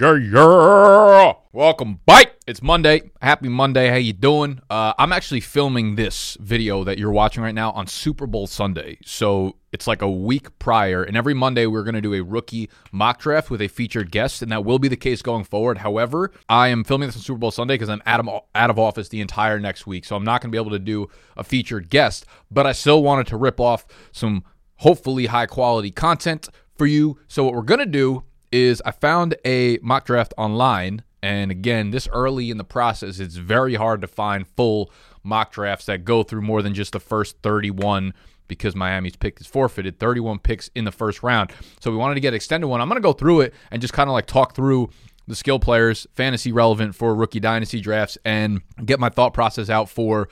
Yeah. Welcome back. It's Monday. Happy Monday. How you doing? I'm actually filming this video that you're watching right now on Super Bowl Sunday. So it's like a week prior, and every Monday we're going to do a rookie mock draft with a featured guest, and that will be the case going forward. However, I am filming this on Super Bowl Sunday because I'm out of office the entire next week, so I'm not going to be able to do a featured guest, but I still wanted to rip off some hopefully high-quality content for you. So what we're going to do is I found a mock draft online, and again, this early in the process, it's very hard to find full mock drafts that go through more than just the first 31 because Miami's pick is forfeited, 31 picks in the first round. So we wanted to get an extended one. I'm going to go through it and just kind of like talk through the skill players, fantasy relevant for rookie dynasty drafts, and get my thought process out for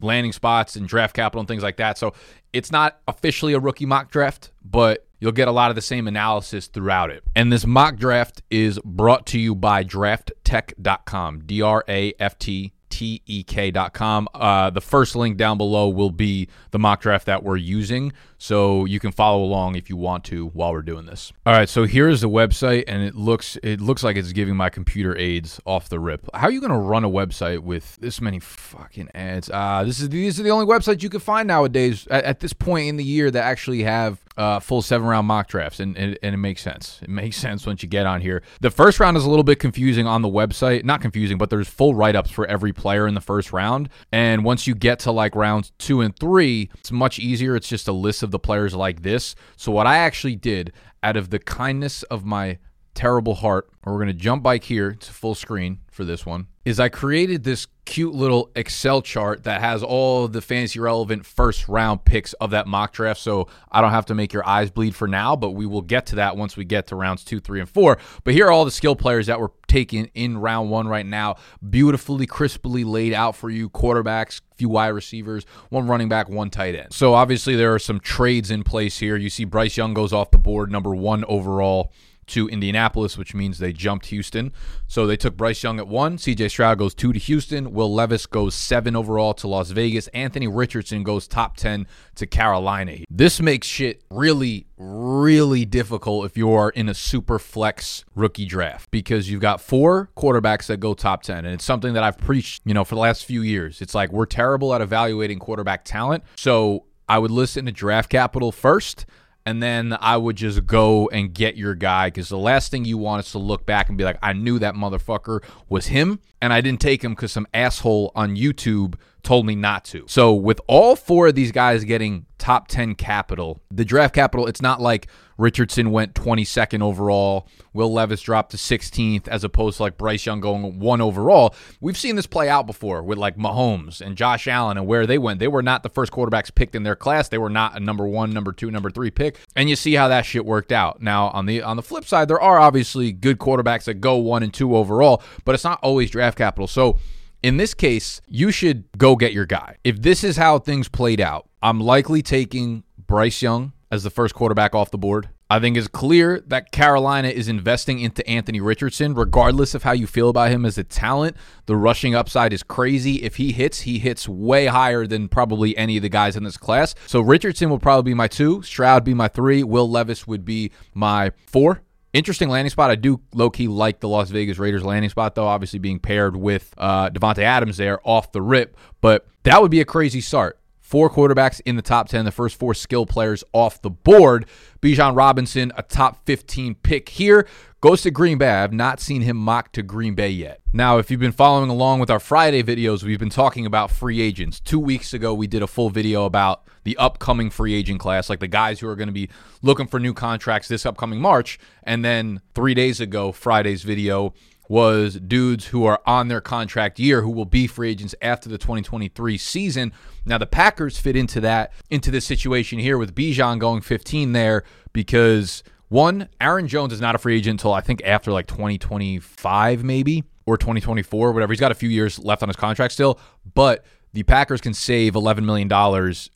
landing spots and draft capital and things like that. So it's not officially a rookie mock draft, but you'll get a lot of the same analysis throughout it. And this mock draft is brought to you by drafttech.com, drafttech.com. The first link down below will be the mock draft that we're using, so you can follow along if you want to while we're doing this. All right, so here's the website, and it looks like it's giving my computer aids off the rip. How are you going to run a website with this many fucking ads? These are the only websites you can find nowadays at this point in the year that actually have full 7-round mock drafts, and it makes sense. It makes sense once you get on here. The first round is a little bit confusing on the website. Not confusing, but there's full write-ups for every player in the first round, and once you get to like rounds 2 and 3, it's much easier. It's just a list of the players like this. So what I actually did, out of the kindness of my terrible heart, we're going to jump back here to full screen for this one, is I created this cute little Excel chart that has all the fantasy relevant first round picks of that mock draft. So I don't have to make your eyes bleed for now, but we will get to that once we get to rounds 2, 3, and 4. But here are all the skill players that were taken in round 1 right now. Beautifully, crisply laid out for you. Quarterbacks, few wide receivers, 1 running back, 1 tight end. So obviously there are some trades in place here. You see Bryce Young goes off the board, number 1 overall, to Indianapolis, which means they jumped Houston. So they took Bryce Young at 1. CJ Stroud goes 2 to Houston. Will Levis goes 7 overall to Las Vegas. Anthony Richardson goes top 10 to Carolina. This makes shit really, really difficult if you are in a super flex rookie draft, because you've got 4 quarterbacks that go top 10. And it's something that I've preached, for the last few years. It's like we're terrible at evaluating quarterback talent. So I would listen to draft capital first, and then I would just go and get your guy, because the last thing you want is to look back and be like, I knew that motherfucker was him, and I didn't take him because some asshole on YouTube told me not to. So with all 4 of these guys getting top 10 capital, the draft capital, it's not like Richardson went 22nd overall, Will Levis dropped to 16th, as opposed to like Bryce Young going 1 overall. We've seen this play out before with like Mahomes and Josh Allen and where they went. They were not the first quarterbacks picked in their class. They were not a number 1, number 2, number 3 pick. And you see how that shit worked out. Now, on the flip side, there are obviously good quarterbacks that go 1 and 2 overall, but it's not always draft capital. So in this case, you should go get your guy. If this is how things played out, I'm likely taking Bryce Young as the first quarterback off the board. I think it's clear that Carolina is investing into Anthony Richardson, regardless of how you feel about him as a talent. The rushing upside is crazy. If he hits way higher than probably any of the guys in this class. So Richardson will probably be my 2, Stroud be my 3, Will Levis would be my 4. Interesting landing spot. I do low-key like the Las Vegas Raiders landing spot, though, obviously being paired with Devontae Adams there off the rip, but that would be a crazy start. 4 quarterbacks in the top 10, the first 4 skill players off the board. Bijan Robinson, a top 15 pick here, goes to Green Bay. I have not seen him mocked to Green Bay yet. Now, if you've been following along with our Friday videos, we've been talking about free agents. 2 weeks ago, we did a full video about the upcoming free agent class, like the guys who are going to be looking for new contracts this upcoming March. And then 3 days ago, Friday's video was dudes who are on their contract year who will be free agents after the 2023 season. Now, the Packers fit into this situation here with Bijan going 15 there because, 1, Aaron Jones is not a free agent until I think after like 2025 maybe, or 2024, whatever. He's got a few years left on his contract still, but the Packers can save $11 million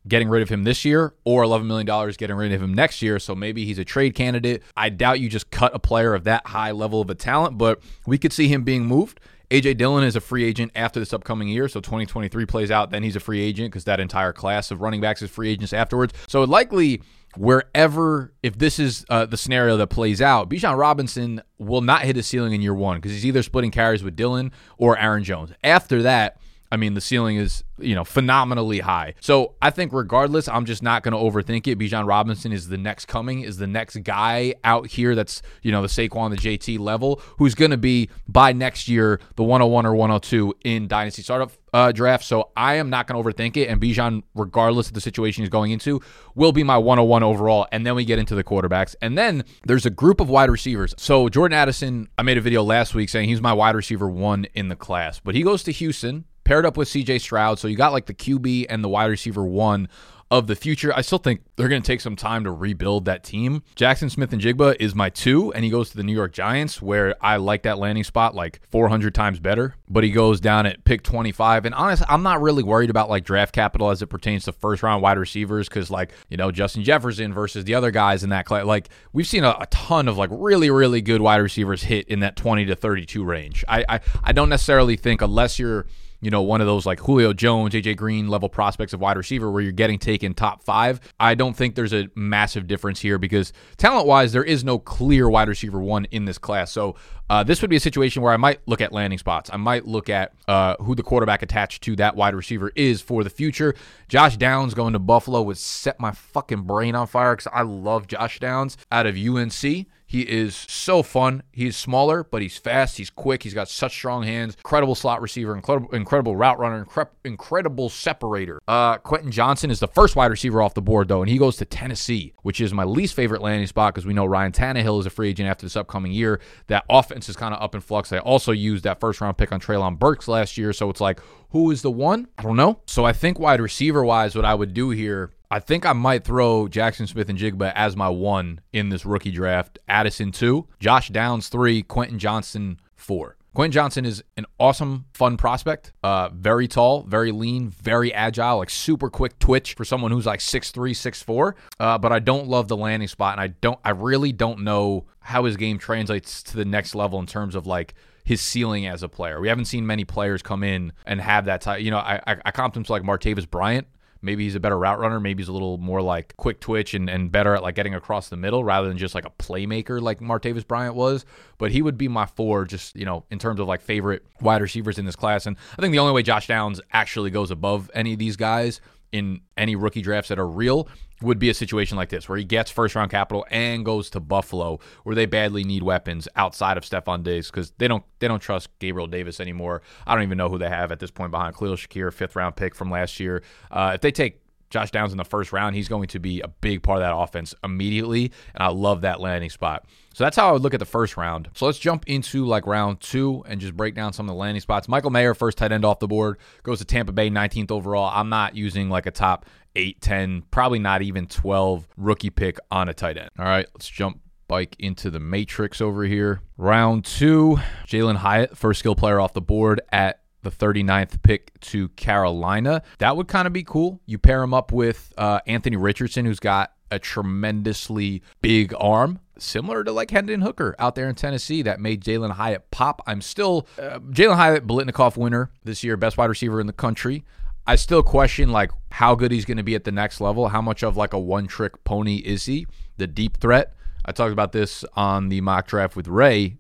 getting rid of him this year, or $11 million getting rid of him next year, so maybe he's a trade candidate. I doubt you just cut a player of that high level of a talent, but we could see him being moved. AJ Dillon is a free agent after this upcoming year, so 2023 plays out, then he's a free agent because that entire class of running backs is free agents afterwards. So it likely wherever, if this is the scenario that plays out, Bijan Robinson will not hit his ceiling in year one because he's either splitting carries with Dillon or Aaron Jones. After that, I mean, the ceiling is, you know, phenomenally high. So I think regardless, I'm just not going to overthink it. Bijan Robinson is the next coming, is the next guy out here that's, you know, the Saquon, the JT level, who's going to be by next year the 101 or 102 in Dynasty Startup draft. So I am not going to overthink it. And Bijan, regardless of the situation he's going into, will be my 101 overall. And then we get into the quarterbacks. And then there's a group of wide receivers. So Jordan Addison, I made a video last week saying he's my wide receiver one in the class, but he goes to Houston, paired up with CJ Stroud. So you got like the QB and the wide receiver one of the future. I still think they're going to take some time to rebuild that team. Jackson Smith-Njigba is my two, and he goes to the New York Giants, where I like that landing spot like 400 times better. But he goes down at pick 25. And honestly, I'm not really worried about like draft capital as it pertains to first round wide receivers because, like, you know, Justin Jefferson versus the other guys in that class. Like, we've seen a ton of like really, really good wide receivers hit in that 20 to 32 range. I don't necessarily think, unless you're, you know, one of those like Julio Jones, AJ Green level prospects of wide receiver where you're getting taken top five, I don't think there's a massive difference here because talent-wise, there is no clear wide receiver one in this class. So this would be a situation where I might look at landing spots. I might look at who the quarterback attached to that wide receiver is for the future. Josh Downs going to Buffalo would set my fucking brain on fire because I love Josh Downs out of UNC. He is so fun. He's smaller, but he's fast. He's quick. He's got such strong hands. Incredible slot receiver, incredible route runner, incredible separator. Quentin Johnson is the first wide receiver off the board, though, and he goes to Tennessee, which is my least favorite landing spot because we know Ryan Tannehill is a free agent after this upcoming year. That offense is kind of up in flux. They also used that first-round pick on Traylon Burks last year, so it's like, who is the one? I don't know. So I think wide receiver-wise, what I would do here, I think I might throw Jackson Smith-Njigba as my one in this rookie draft. Addison 2, Josh Downs 3, Quentin Johnson 4. Quentin Johnson is an awesome, fun prospect. Very tall, very lean, very agile, like super quick twitch for someone who's like 6'3", 6'4". But I don't love the landing spot, and I really don't know how his game translates to the next level in terms of like his ceiling as a player. We haven't seen many players come in and have that type. You know, I comped him to like Martavis Bryant. Maybe he's a better route runner. Maybe he's a little more like quick twitch and better at like getting across the middle rather than just like a playmaker like Martavis Bryant was. But he would be my four, just, you know, in terms of like favorite wide receivers in this class. And I think the only way Josh Downs actually goes above any of these guys in any rookie drafts that are real would be a situation like this, where he gets first-round capital and goes to Buffalo, where they badly need weapons outside of Stephon Diggs because they don't trust Gabriel Davis anymore. I don't even know who they have at this point behind Khalil Shakir, fifth-round pick from last year. If they take Josh Downs in the first round, he's going to be a big part of that offense immediately, and I love that landing spot. So that's how I would look at the first round. So let's jump into like round two and just break down some of the landing spots. Michael Mayer, first tight end off the board, goes to Tampa Bay, 19th overall. I'm not using like a top 8, 10, probably not even 12 rookie pick on a tight end. All right, let's jump bike into the matrix over here. Round two, Jalen Hyatt, first skill player off the board at the 39th pick to Carolina. That would kind of be cool. You pair him up with Anthony Richardson, who's got a tremendously big arm, similar to like Hendon Hooker out there in Tennessee that made Jalen Hyatt pop. I'm still Jalen Hyatt, Biletnikoff winner this year, best wide receiver in the country. I still question like how good he's going to be at the next level. How much of like a one-trick pony is he? The deep threat. I talked about this on the mock draft with Ray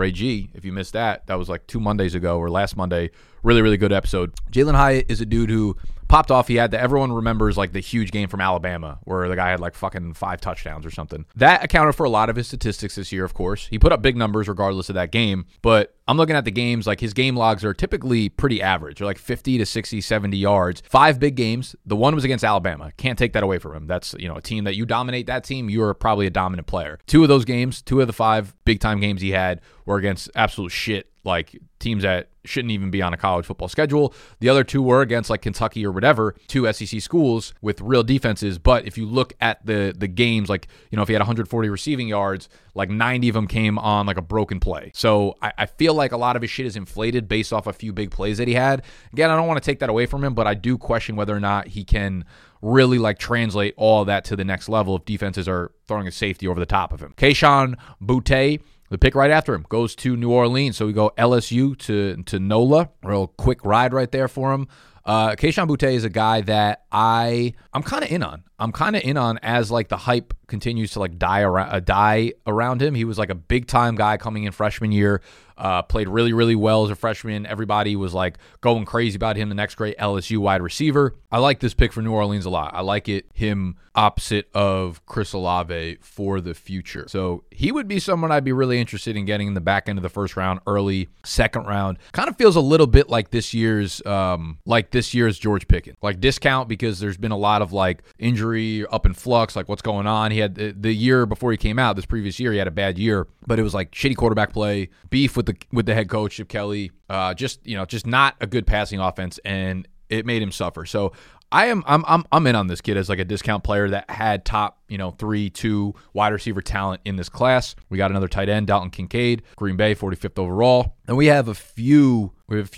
G, if you missed that, that was like 2 Mondays ago or last Monday. Really, really good episode. Jalen Hyatt is a dude who popped off. He had that, everyone remembers like the huge game from Alabama where the guy had like fucking 5 touchdowns or something. That accounted for a lot of his statistics this year, of course. He put up big numbers regardless of that game, but I'm looking at the games, like his game logs are typically pretty average. They're like 50 to 60, 70 yards. 5 big games. The one was against Alabama. Can't take that away from him. That's, you know, a team that you dominate that team, you are probably a dominant player. 2 of those games, 2 of the 5 big time games he had were against absolute shit, like teams that shouldn't even be on a college football schedule. The other 2 were against like Kentucky or whatever, 2 SEC schools with real defenses. But if you look at the games, like, you know, if he had 140 receiving yards, like 90 of them came on like a broken play. So I feel like a lot of his shit is inflated based off a few big plays that he had. Again, I don't want to take that away from him, but I do question whether or not he can really like translate all that to the next level if defenses are throwing a safety over the top of him. Kayshon Boutte, the pick right after him, goes to New Orleans. So we go LSU to NOLA. Real quick ride right there for him. Kayshon Boutte is a guy that I'm kind of in on. I'm kind of in on as like the hype continues to like die around him. He was like a big time guy coming in freshman year, played really, really well as a freshman. Everybody was like going crazy about him, the next great LSU wide receiver. I like this pick for New Orleans a lot. I like it, him opposite of Chris Olave for the future. So he would be someone I'd be really interested in getting in the back end of the first round, early second round. Kind of feels a little bit like this year's George Pickens, like discount, because there's been a lot of like injury up in flux, like what's going on. He had the year before he came out, this previous year, he had a bad year, but it was like shitty quarterback play, beef with the head coach, Chip Kelly, just not a good passing offense, and it made him suffer. So I'm in on this kid as like a discount player that had top, 3-2 wide receiver talent in this class. We got another tight end, Dalton Kincaid, Green Bay, 45th overall, and we have a few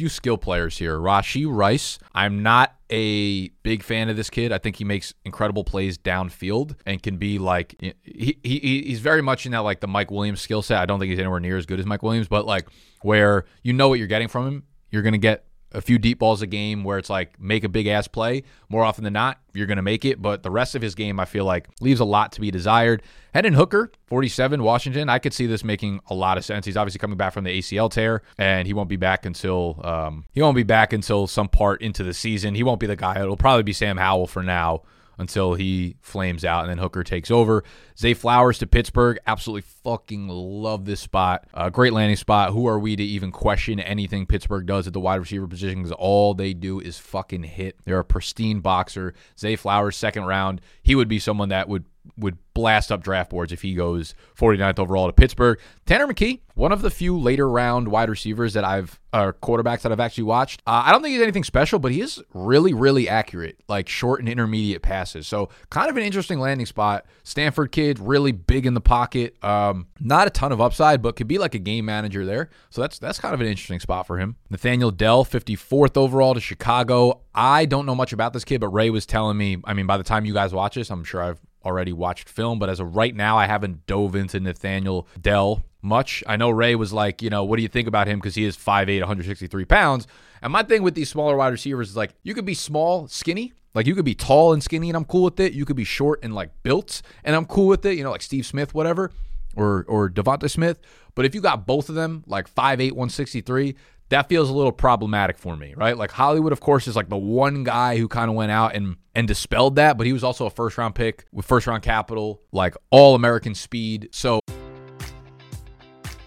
skill players here. Rashee Rice, I'm not a big fan of this kid. I think he makes incredible plays downfield and can be like, he's very much in that like the Mike Williams skill set. I don't think he's anywhere near as good as Mike Williams, but like where you know what you're getting from him, you're going to get a few deep balls a game where it's like make a big ass play. More often than not, you're going to make it, but the rest of his game, I feel like, leaves a lot to be desired. Hendon Hooker, 47, Washington. I could see this making a lot of sense. He's obviously coming back from the ACL tear, and he won't be back until some part into the season. He won't be the guy. It'll probably be Sam Howell for now until he flames out, and then Hooker takes over. Zay Flowers to Pittsburgh. Absolutely fucking love this spot. Great landing spot. Who are we to even question anything Pittsburgh does at the wide receiver position, because all they do is fucking hit. They're a pristine boxer. Zay Flowers, second round. He would be someone that would blast up draft boards if he goes 49th overall to Pittsburgh. Tanner McKee, one of the few later round wide receivers quarterbacks that I've actually watched. I don't think he's anything special, but he is really, really accurate, like short and intermediate passes. So kind of an interesting landing spot. Stanford kid, really big in the pocket. Not a ton of upside, but could be like a game manager there. So that's kind of an interesting spot for him. Nathaniel Dell, 54th overall to Chicago. I don't know much about this kid, but Ray was telling me, by the time you guys watch this, I'm sure I've already watched film, but as of right now, I haven't dove into Nathaniel Dell much. I know Ray was like, what do you think about him? Because he is 5'8", 163 pounds. And my thing with these smaller wide receivers is like, you could be small, skinny. Like, you could be tall and skinny, and I'm cool with it. You could be short and like built, and I'm cool with it. Like Steve Smith, whatever, or Devonta Smith. But if you got both of them, like 5'8", 163, that feels a little problematic for me, right? Like Hollywood, of course, is like the one guy who kind of went out and dispelled that, but he was also a first-round pick with first-round capital, like all-American speed. So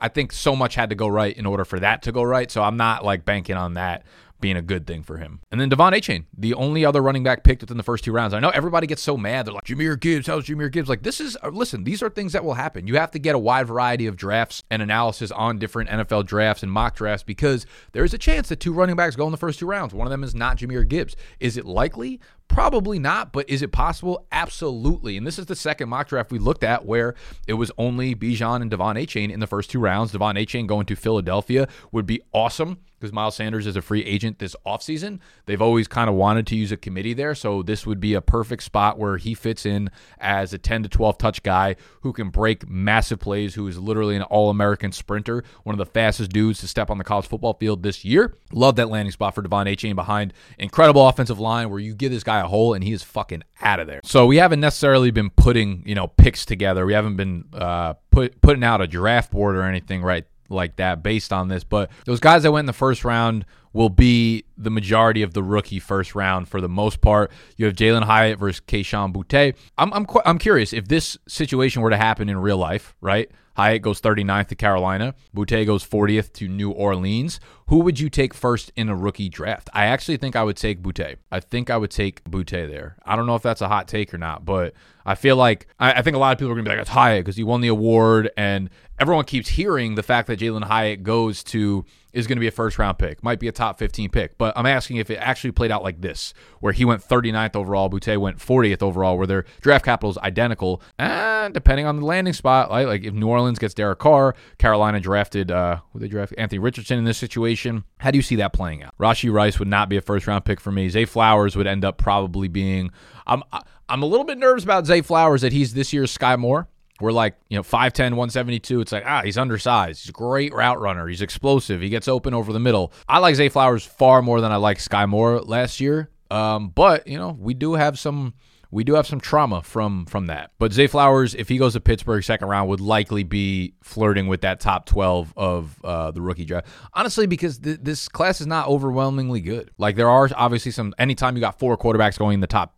I think so much had to go right in order for that to go right, so I'm not like banking on that being a good thing for him. And then Devon Achane, the only other running back picked within the first two rounds. I know everybody gets so mad. They're like, Jahmyr Gibbs, how's Jahmyr Gibbs? Like, these are things that will happen. You have to get a wide variety of drafts and analysis on different NFL drafts and mock drafts because there is a chance that two running backs go in the first two rounds. One of them is not Jahmyr Gibbs. Is it likely? Probably not, but is it possible? Absolutely. And this is the second mock draft we looked at where it was only Bijan and Devon Achane in the first two rounds. Devon Achane going to Philadelphia would be awesome because Miles Sanders is a free agent department this offseason. They've always kind of wanted to use a committee there, so this would be a perfect spot where he fits in as a 10 to 12 touch guy who can break massive plays, who is literally an All-American sprinter, one of the fastest dudes to step on the college football field this year. Love that landing spot for Devon Achane behind incredible offensive line where you give this guy a hole and he is fucking out of there. So we haven't necessarily been putting, picks together. We haven't been putting out a draft board or anything like that based on this, but those guys that went in the first round will be the majority of the rookie first round for the most part. You have Jalen Hyatt versus Kayshon Boutte. I'm curious if this situation were to happen in real life, right? Hyatt goes 39th to Carolina. Boutte goes 40th to New Orleans. Who would you take first in a rookie draft? I actually think I would take Boutte. I think I would take Boutte there. I don't know if that's a hot take or not, but I feel like I think a lot of people are going to be like, it's Hyatt because he won the award, and everyone keeps hearing the fact that Jalen Hyatt is going to be a first-round pick, might be a top 15 pick. But I'm asking if it actually played out like this, where he went 39th overall, Boutte went 40th overall, where their draft capital is identical. And depending on the landing spot, like if New Orleans gets Derek Carr, Carolina drafted Anthony Richardson in this situation. How do you see that playing out? Rashee Rice would not be a first-round pick for me. Zay Flowers would end up probably being – I'm a little bit nervous about Zay Flowers that he's this year's Sky Moore. We're like, 5'10", 172. It's like, he's undersized. He's a great route runner. He's explosive. He gets open over the middle. I like Zay Flowers far more than I like Sky Moore last year. But, we do have some trauma from that. But Zay Flowers, if he goes to Pittsburgh second round, would likely be flirting with that top 12 of the rookie draft. Honestly, because this class is not overwhelmingly good. Like, there are obviously anytime you got four quarterbacks going in the top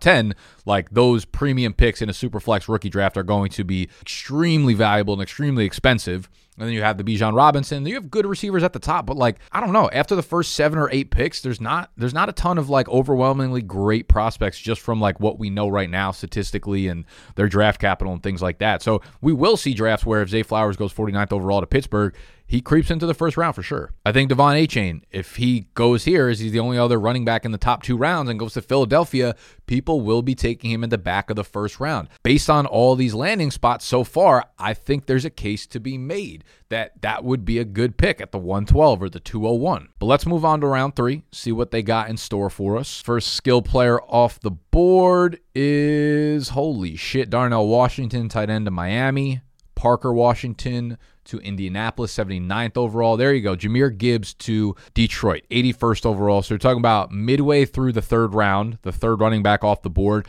10, like those premium picks in a super flex rookie draft are going to be extremely valuable and extremely expensive. And then you have the Bijan Robinson. You have good receivers at the top, but like, I don't know. After the first 7 or 8 picks, there's not a ton of like overwhelmingly great prospects just from like what we know right now statistically and their draft capital and things like that. So we will see drafts where if Zay Flowers goes 49th overall to Pittsburgh, he creeps into the first round for sure. I think Devon Achane, if he goes here, is he's the only other running back in the top 2 rounds and goes to Philadelphia, people will be taking him in the back of the first round. Based on all these landing spots so far, I think there's a case to be made that would be a good pick at the 112 or the 201. But let's move on to round 3, see what they got in store for us. First skill player off the board is, holy shit, Darnell Washington, tight end to Miami. Parker Washington to Indianapolis, 79th overall. There you go. Jahmyr Gibbs to Detroit, 81st overall. So you're talking about midway through the third round, the third running back off the board.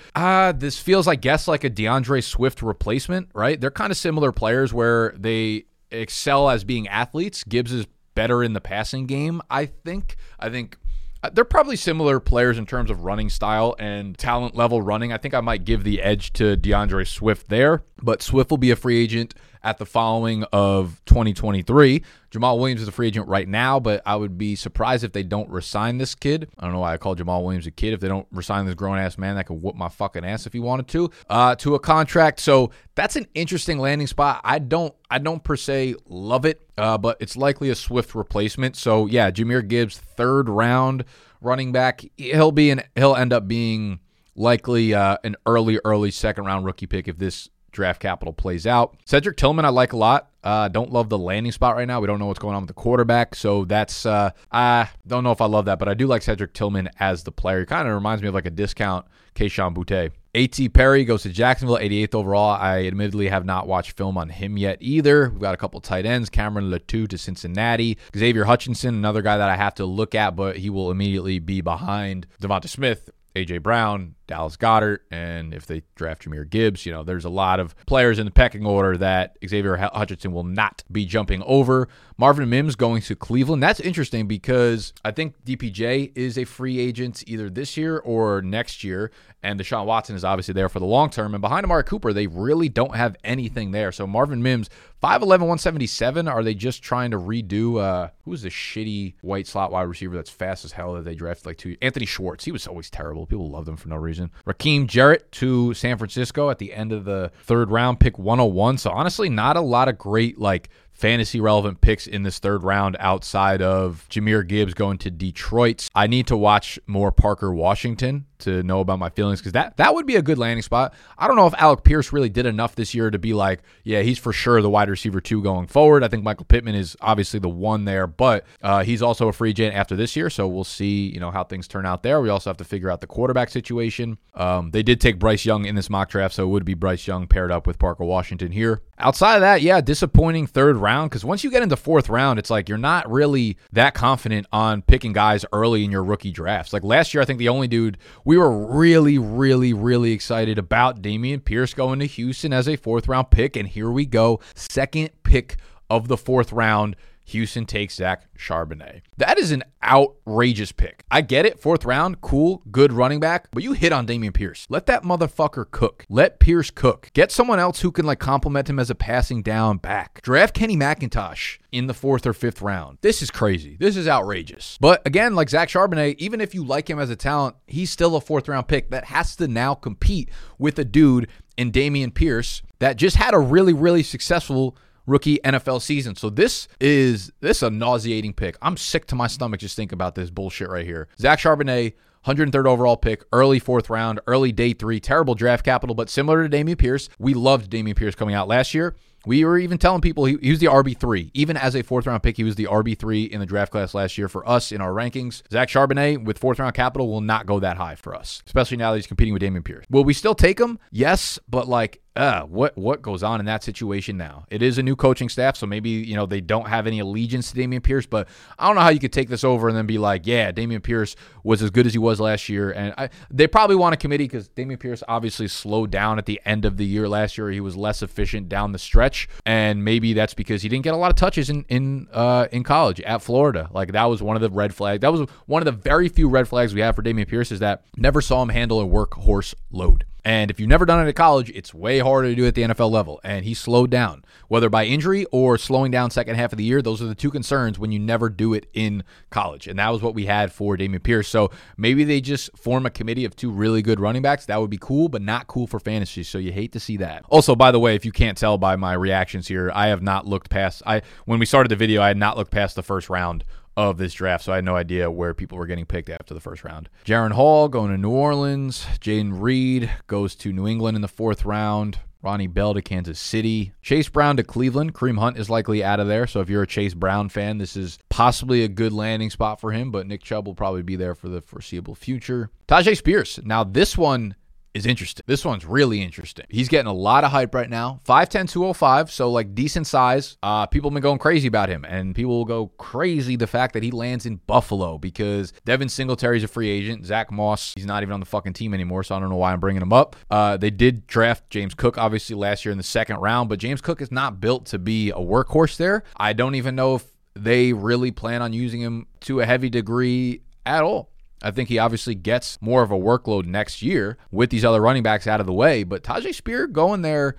This feels, I guess, like a DeAndre Swift replacement, right? They're kind of similar players where they excel as being athletes. Gibbs is better in the passing game, I think. They're probably similar players in terms of running style and talent level running. I think I might give the edge to DeAndre Swift there, but Swift will be a free agent at the following of 2023. Jamal Williams is a free agent right now, but I would be surprised if they don't resign this kid. I don't know why I call Jamal Williams a kid. If they don't resign this grown-ass man, that could whoop my fucking ass if he wanted to a contract. So that's an interesting landing spot. I don't per se love it, but it's likely a Swift replacement. So yeah, Jahmyr Gibbs, third round running back. He'll end up being likely an early second round rookie pick if this draft capital plays out. Cedric Tillman I like a lot. Don't love the landing spot right now. We don't know what's going on with the quarterback, so that's I don't know if I love that, but I do like Cedric Tillman as the player. He kind of reminds me of like a discount Kayshon Boutte. A.T. Perry goes to Jacksonville, 88th overall. I admittedly have not watched film on him yet either. We've got a couple tight ends. Cameron Latou to Cincinnati. Xavier Hutchinson, another guy that I have to look at, but he will immediately be behind Devonta Smith, AJ Brown, Dallas Goedert, and if they draft Jahmyr Gibbs, there's a lot of players in the pecking order that Xavier Hutchinson will not be jumping over. Marvin Mims going to Cleveland. That's interesting because I think DPJ is a free agent either this year or next year, and Deshaun Watson is obviously there for the long term. And behind Amari Cooper, they really don't have anything there. So Marvin Mims, 5'11", 177. Are they just trying to redo who's the shitty white slot wide receiver that's fast as hell that they drafted like 2 years? Anthony Schwartz. He was always terrible. People loved him for no reason. Raheem Jarrett to San Francisco at the end of the third round, pick 101. So honestly, not a lot of great like fantasy-relevant picks in this third round outside of Jahmyr Gibbs going to Detroit. I need to watch more Parker Washington to know about my feelings, because that would be a good landing spot. I don't know if Alec Pierce really did enough this year to be like, yeah, he's for sure the wide receiver 2 going forward. I think Michael Pittman is obviously the one there, but he's also a free agent after this year, so we'll see, you know, how things turn out there. We also have to figure out the quarterback situation. They did take Bryce Young in this mock draft, so it would be Bryce Young paired up with Parker Washington here. Outside of that, yeah, disappointing third round, because once you get into fourth round, it's like you're not really that confident on picking guys early in your rookie drafts. Like last year, I think the only dude we were really excited about, Dameon Pierce going to Houston as a fourth-round pick, and here we go, second pick of the fourth round. Houston takes Zach Charbonnet. That is an outrageous pick. I get it. Fourth round, cool, good running back, but you hit on Dameon Pierce. Let that motherfucker cook. Let Pierce cook. Get someone else who can like complement him as a passing down back. Draft Kenny McIntosh in the fourth or fifth round. This is crazy. This is outrageous. But again, like Zach Charbonnet, even if you like him as a talent, he's still a fourth round pick that has to now compete with a dude in Dameon Pierce that just had a really successful rookie NFL season. So this is a nauseating pick. I'm sick to my stomach just thinking about this bullshit right here. Zach Charbonnet, 103rd overall pick, early fourth round, early day three, terrible draft capital, but similar to Dameon Pierce, we loved Dameon Pierce coming out last year. We were even telling people he was the RB3. Even as a fourth-round pick, he was the RB3 in the draft class last year for us in our rankings. Zach Charbonnet, with fourth-round capital, will not go that high for us, especially now that he's competing with Dameon Pierce. Will we still take him? Yes, but like, what goes on in that situation now? It is a new coaching staff, so maybe, you know, they don't have any allegiance to Dameon Pierce, but I don't know how you could take this over and then be like, yeah, Dameon Pierce was as good as he was last year. And they probably want a committee because Dameon Pierce obviously slowed down at the end of the year last year. He was less efficient down the stretch. And maybe that's because he didn't get a lot of touches in college at Florida. Like that was one of the red flags. That was one of the very few red flags we have for Dameon Pierce, is that never saw him handle a workhorse load. And if you've never done it at college, it's way harder to do at the NFL level. And he slowed down, whether by injury or slowing down second half of the year. Those are the two concerns when you never do it in college. And that was what we had for Dameon Pierce. So maybe they just form a committee of two really good running backs. That would be cool, but not cool for fantasy. So you hate to see that. Also, by the way, if you can't tell by my reactions here, I have not looked past. When we started the video, I had not looked past the first round of this draft, so I had no idea where people were getting picked after the first round. Jaron Hall going to New Orleans. Jaden Reed goes to New England in the fourth round. Ronnie Bell to Kansas City. Chase Brown to Cleveland. Kareem Hunt is likely out of there, so if you're a Chase Brown fan, this is possibly a good landing spot for him, but Nick Chubb will probably be there for the foreseeable future. Tajay Spears. Now this one is interesting. This one's really interesting. He's getting a lot of hype right now. 5'10", 205, so like decent size. People have been going crazy about him, and people will go crazy the fact that he lands in Buffalo because Devin Singletary's a free agent. Zach Moss, he's not even on the fucking team anymore, so I don't know why I'm bringing him up. They did draft James Cook, obviously, last year in the second round, but James Cook is not built to be a workhorse there. I don't even know if they really plan on using him to a heavy degree at all. I think he obviously gets more of a workload next year with these other running backs out of the way, but Tajay Spears going there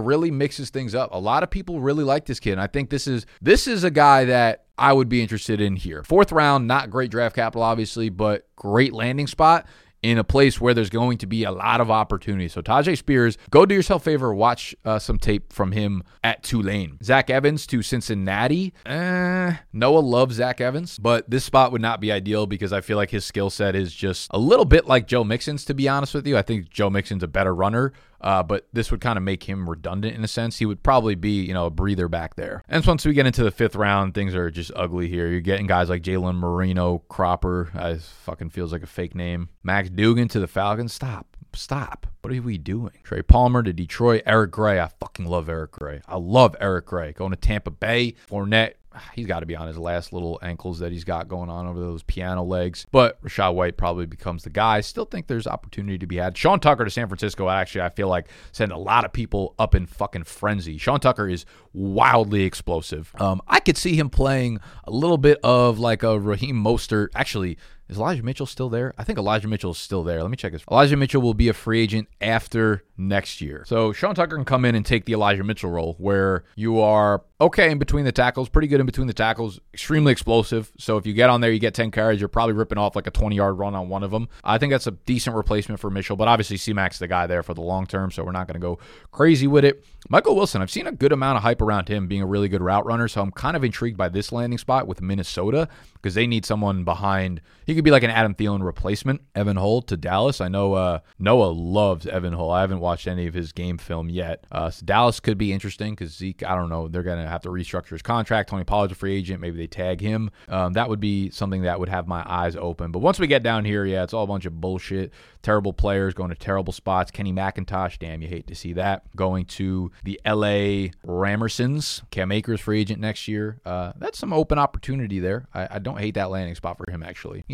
really mixes things up. A lot of people really like this kid, and I think this is a guy that I would be interested in here. Fourth round, not great draft capital, obviously, but great landing spot in a place where there's going to be a lot of opportunity. So Tajay Spears, go do yourself a favor, watch some tape from him at Tulane. Zach Evans to Cincinnati. Noah loves Zach Evans, but this spot would not be ideal because I feel like his skill set is just a little bit like Joe Mixon's, to be honest with you. I think Joe Mixon's a better runner, but this would kind of make him redundant in a sense. He would probably be, you know, a breather back there. And so once we get into the fifth round, things are just ugly here. You're getting guys like Jalen Marino, Cropper. That fucking feels like a fake name. Max Dugan to the Falcons. Stop. What are we doing? Trey Palmer to Detroit. Eric Gray. I fucking love Eric Gray. Going to Tampa Bay. Fournette. He's got to be on his last little ankles that he's got going on over those piano legs. But Rachaad White probably becomes the guy. Still think there's opportunity to be had. Sean Tucker to San Francisco, actually, I feel like send a lot of people up in fucking frenzy. Sean Tucker is wildly explosive. I could see him playing a little bit of like a Raheem Mostert. Actually, is Elijah Mitchell still there? I think Elijah Mitchell is still there. Let me check this. Elijah Mitchell will be a free agent after next year. So Sean Tucker can come in and take the Elijah Mitchell role where you are okay in between the tackles, pretty good in between the tackles, extremely explosive. So if you get on there, you get 10 carries, you're probably ripping off like a 20-yard run on one of them. I think that's a decent replacement for Mitchell, but obviously C-Mac's the guy there for the long term, so we're not going to go crazy with it. Michael Wilson, I've seen a good amount of hype around him being a really good route runner. So I'm kind of intrigued by this landing spot with Minnesota because they need someone behind. He could be like an Adam Thielen replacement, Evan Hull to Dallas. I know Noah loves Evan Hull. I haven't watched any of his game film yet. So Dallas could be interesting because Zeke, I don't know, they're going to have to restructure his contract. Tony Pollard's a free agent. Maybe they tag him. That would be something that would have my eyes open. But once we get down here, yeah, it's all a bunch of bullshit. Terrible players going to terrible spots. Kenny McIntosh, damn, you hate to see that. Going to the LA Ramersons. Cam Akers free agent next year. That's some open opportunity there. I don't hate that landing spot for him, actually.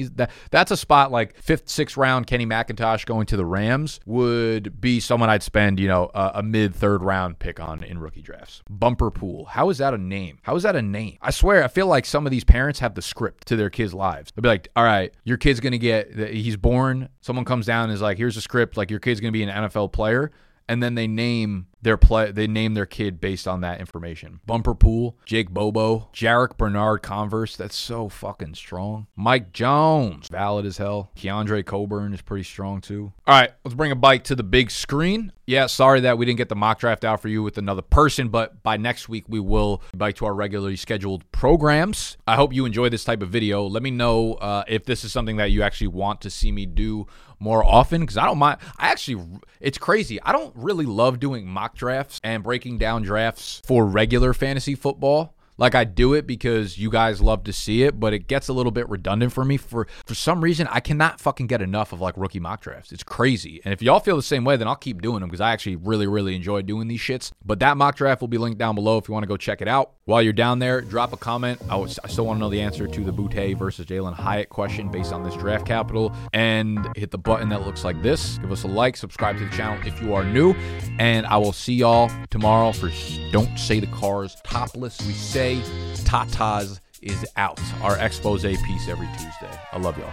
That's a spot like fifth, sixth round Kenny McIntosh going to the Rams would be someone I'd spend, you know, a mid-third round pick on in rookie drafts. Bumper Pool. How is that a name? How is that a name? I swear, I feel like some of these parents have the script to their kids' lives. They'll be like, all right, your kid's going to get, he's born, someone comes down and is like, here's a script, like your kid's going to be an NFL player. And then they name their kid based on that information. Bumper Pool, Jake Bobo, Jarek Bernard Converse. That's so fucking strong. Mike Jones, valid as hell. Keandre Coburn is pretty strong too. All right, let's bring a bite to the big screen. Yeah, sorry that we didn't get the mock draft out for you with another person, but by next week we will be back to our regularly scheduled programs. I hope you enjoy this type of video. Let me know if this is something that you actually want to see me do more often, because I don't mind. It's crazy. I don't really love doing mock drafts and breaking down drafts for regular fantasy football. Like, I do it because you guys love to see it, but it gets a little bit redundant for me. For some reason, I cannot fucking get enough of, like, rookie mock drafts. It's crazy. And if y'all feel the same way, then I'll keep doing them because I actually really, really enjoy doing these shits. But that mock draft will be linked down below if you want to go check it out. While you're down there, drop a comment. I still want to know the answer to the Boutte versus Jalen Hyatt question based on this draft capital. And hit the button that looks like this. Give us a like. Subscribe to the channel if you are new. And I will see y'all tomorrow for Don't Say the Cars Topless. We say Tatas is out. Our expose piece every Tuesday. I love y'all.